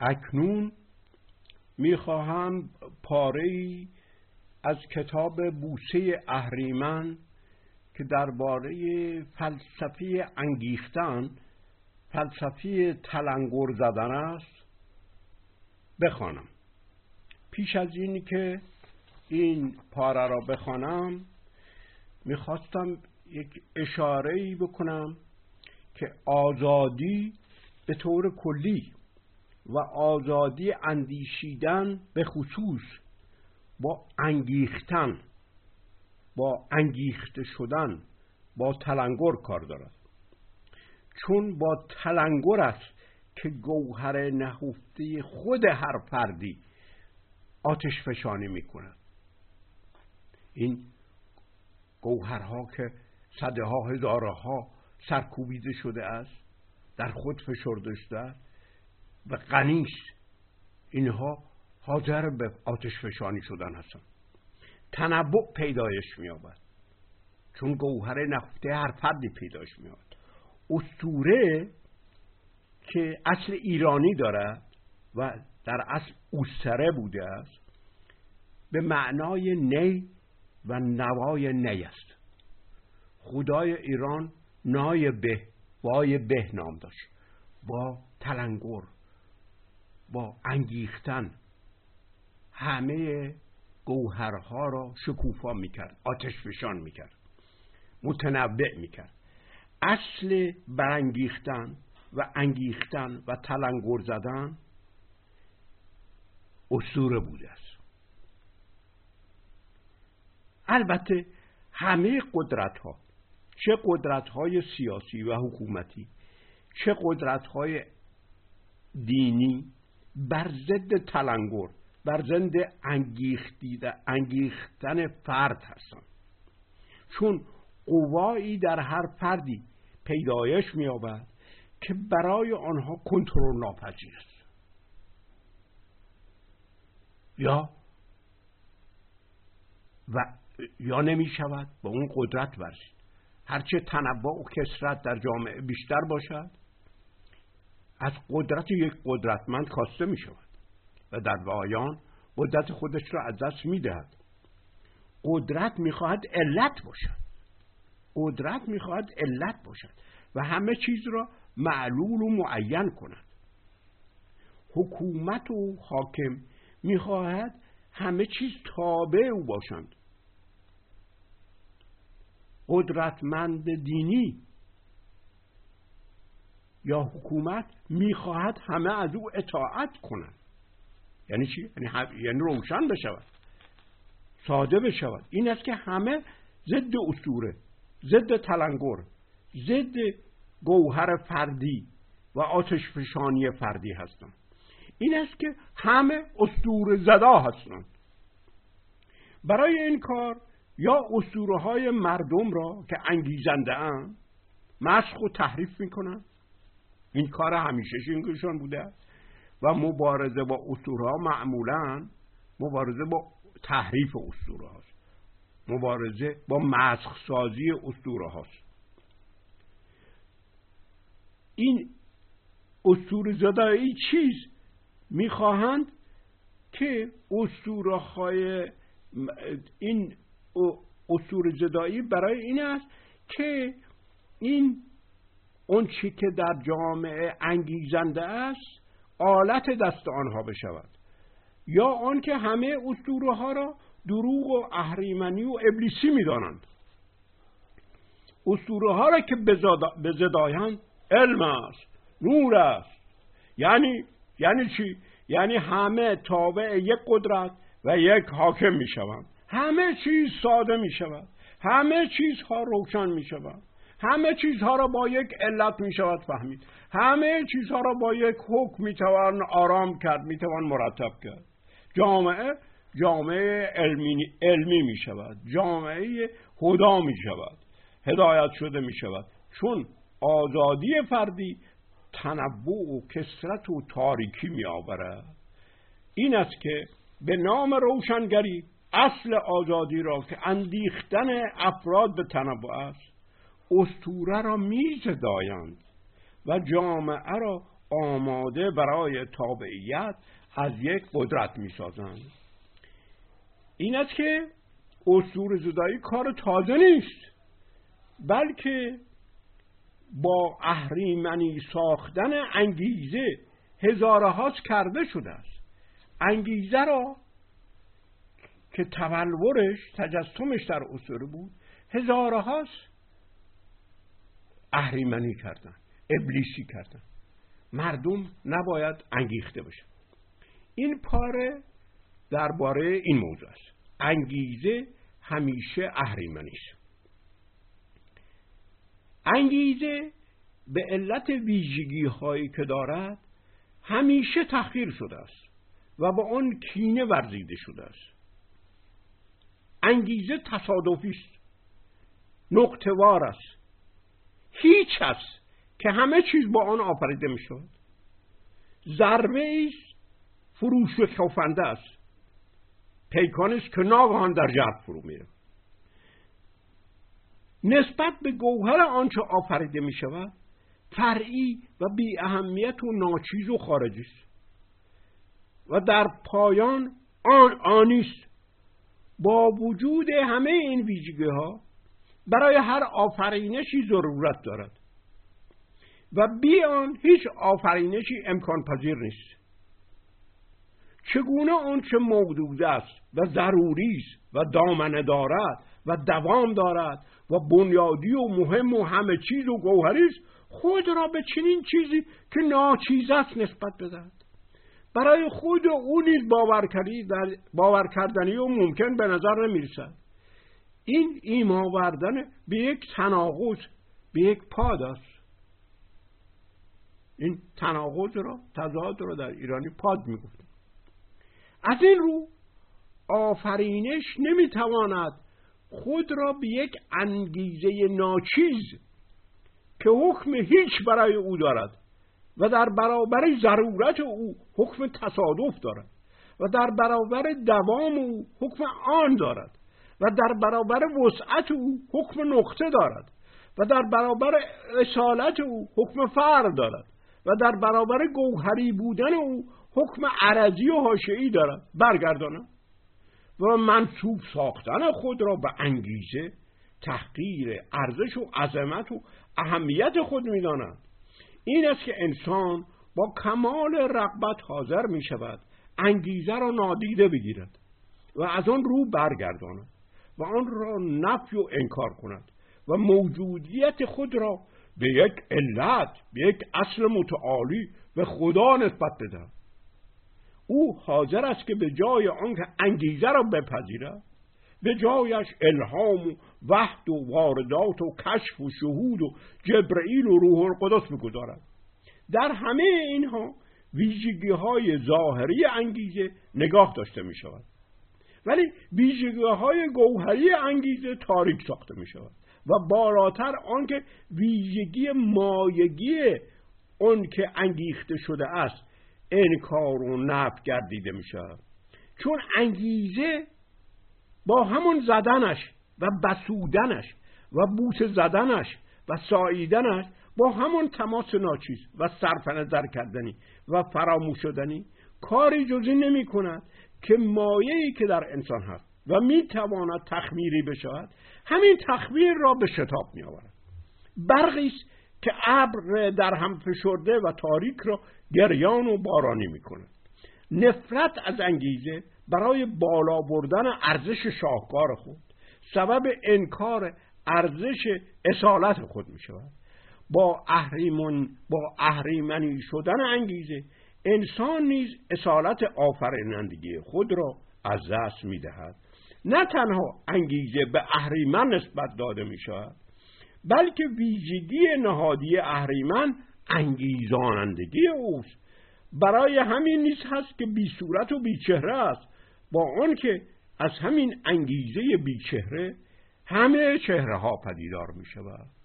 اکنون میخواهم پاره‌ای از کتاب بوسه اهریمن که درباره فلسفه انگیختن، فلسفه تلنگر زدن است، بخوانم. پیش از این که این پاره را بخوانم میخواستم یک اشاره‌ای بکنم که آزادی به طور کلی و آزادی اندیشیدن به خصوص با انگیختن، با انگیخته شدن، با تلنگر کار دارد، چون با تلنگر است که گوهر نهفته خود هر فردی آتش فشانی می کند. این گوهرها که صدها هزارها سرکوبیده شده است، در خود فشرده شده است و غنی است، اینها حاضر به آتش فشانی شدن هستند. تنوع پیدایش می‌یابد، چون گوهر نهفته هر فردی پیدایش می‌یابد. اسطوره که اصل ایرانی دارد و در اصل اوستره بوده است، به معنای نی و نوای نی است. خدای ایران نای به، وای به نام داشت، با تلنگر، با انگیختن همه گوهرها را شکوفا میکرد، آتش فشان میکرد، متنوع میکرد. اصل برانگیختن و انگیختن و تلنگر زدن اسطوره بوده است. البته همه قدرت ها، چه قدرت های سیاسی و حکومتی، چه قدرت های دینی، بر ضد تلنگر، بر ضد انگیختن فرد هستند، چون قوایی در هر فردی پیدایش می‌یابد که برای آنها کنترل ناپذیر است یا نمی‌شود با اون قدرت ورزید. هرچه تنوع و کثرت در جامعه بیشتر باشد، از قدرت یک قدرتمند کاسته می شود و در پایان قدرت خودش را از دست می دهد. قدرت می خواهد علت باشد، قدرت می خواهد علت باشد و همه چیز را معلول و معین کند. حکومت و حاکم می خواهد همه چیز تابع او باشند. قدرتمند دینی یا حکومت میخواهد همه از او اطاعت کنند. یعنی چی؟ یعنی روشن بشود، ساده بشود. این است که همه ضد اسطوره، ضد تلنگر، ضد گوهر فردی و آتش فشانی فردی هستند. این است که همه اسطوره زدا هستند. برای این کار یا اسطوره های مردم را که انگیزنده اند مسخ و تحریف میکنند، این کار همیشه اینگشان بوده است و مبارزه با اسطوره ها معمولا مبارزه با تحریف اسطوره هاست، مبارزه با مسخ سازی اسطوره هاست. این اسطوره زدایی چیز میخواهند که اسطوره های این اسطوره زدایی برای این است که این اون چی که در جامعه انگیزنده است آلت دست آنها بشود، یا آن که همه اسطوره ها را دروغ و اهریمنی و ابلیسی میدانند. اسطوره ها را که به زدایان علم است، نور است. یعنی چی؟ یعنی همه تابع یک قدرت و یک حاکم میشوند، همه چیز ساده میشود، همه چیزها روشن میشود، همه چیزها را با یک علت می شود فهمید، همه چیزها را با یک حکم می توان آرام کرد، می توان مرتب کرد. جامعه علمی می شود، جامعه هدا می شود، هدایت شده می شود، چون آزادی فردی تنوع و کثرت و تاریکی می آورد. این است که به نام روشنگری اصل آزادی را که اندیختن افراد به تنوع است، اسطوره را می‌زدایند و جامعه را آماده برای تابعیت از یک قدرت می سازند. این است که اسطوره زدایی کار تازه نیست، بلکه با اهریمنی ساختن انگیزه هزارهاش کرده شده است. انگیزه را که تولورش، تجسمش در اسطوره بود، هزارهاش اهریمنی کردن، ابلیسی کردن. مردم نباید انگیخته بشن. این پاره درباره این موضوع است. انگیزه همیشه اهریمنی است. انگیزه به علت ویژگی هایی که دارد همیشه تحقیر شده است و با آن کینه ورزیده شده است. انگیزه تصادفی است، نقطه‌وار است، هیچ است که همه چیز با آن آفریده می شود. ضربه است فروش و شکافنده است، پیکان است که ناگهان در جعب فرو می رود. نسبت به گوهر آنچه آفریده می شود فرعی و بی اهمیت و ناچیز و خارجی است و در پایان آن آنی است. با وجود همه این ویژگی ها برای هر آفرینشی ضرورت دارد و بی آن هیچ آفرینشی امکان پذیر نیست. چگونه آنچه موجود است و ضروری است و دامنه دارد و دوام دارد و بنیادی و مهم و همه چیز و گوهری است خود را به چنین چیزی که ناچیز است نسبت بدهد؟ برای خود او نیز باور کردنی و ممکن به نظر نمی‌رسد. این ایمان آوردن به یک تناقض، به یک پاد است. این تناقض را، تضاد را در ایرانی پاد می‌گفتند. از این رو آفرینش نمی‌تواند خود را به یک انگیزه ناچیز که حکم هیچ برای او دارد و در برابر ضرورت او حکم تصادف دارد و در برابر دوام او حکم آن دارد و در برابر وسعت او حکم نقطه دارد و در برابر اصالت او حکم فرع دارد و در برابر گوهری بودن او حکم عرضی و حاشعی دارد. برگردانم و منسوب ساختن خود را به انگیزه تحقیر ارزش و عظمت و اهمیت خود می‌دانند. این است که انسان با کمال رغبت حاضر می شود انگیزه را نادیده بگیرد و از آن رو برگرداند و آن را نفی و انکار کند و موجودیت خود را به یک علت، به یک اصل متعالی، به خدا نسبت بدهد. او حاضر است که به جای آنکه انگیزه را بپذیرد، به جایش الهام و وحد و واردات و کشف و شهود و جبرئیل و روح القدس می‌گذارد. در همه اینها ویژگی‌های ظاهری انگیزه نگاه داشته می‌شود، ولی ویژگی‌های گوهری انگیزه تاریک ساخته می‌شود و بالاتر آنکه ویژگی مایگی آن که انگیخته شده است انکار و نفی گردیده می‌شود، چون انگیزه با همون زدنش و بسودنش و بوسه زدنش و ساییدنش با همون تماس ناچیز و صرف نظر کردنی و فراموش شدنی کاری جزی نمی کند که مایه‌ای که در انسان هست و می تواند تخمیری بشود، همین تخمیر را به شتاب می آورد. برقی است که ابر در هم فشرده و تاریک را گریان و بارانی می کند. نفرت از انگیزه برای بالا بردن ارزش شاهکار خود سبب انکار ارزش اصالت خود می شود. با اهریمنی شدن انگیزه انسان نیز اصالت آفرینندگی خود را از دست می دهد. نه تنها انگیزه به اهریمن نسبت داده می شود، بلکه ویژگی نهادی اهریمن انگیزانندگی اوست. برای همین نیز هست که بی صورت و بی چهره است، با آن که از همین انگیزه بی چهره همه چهره ها پدیدار می شود.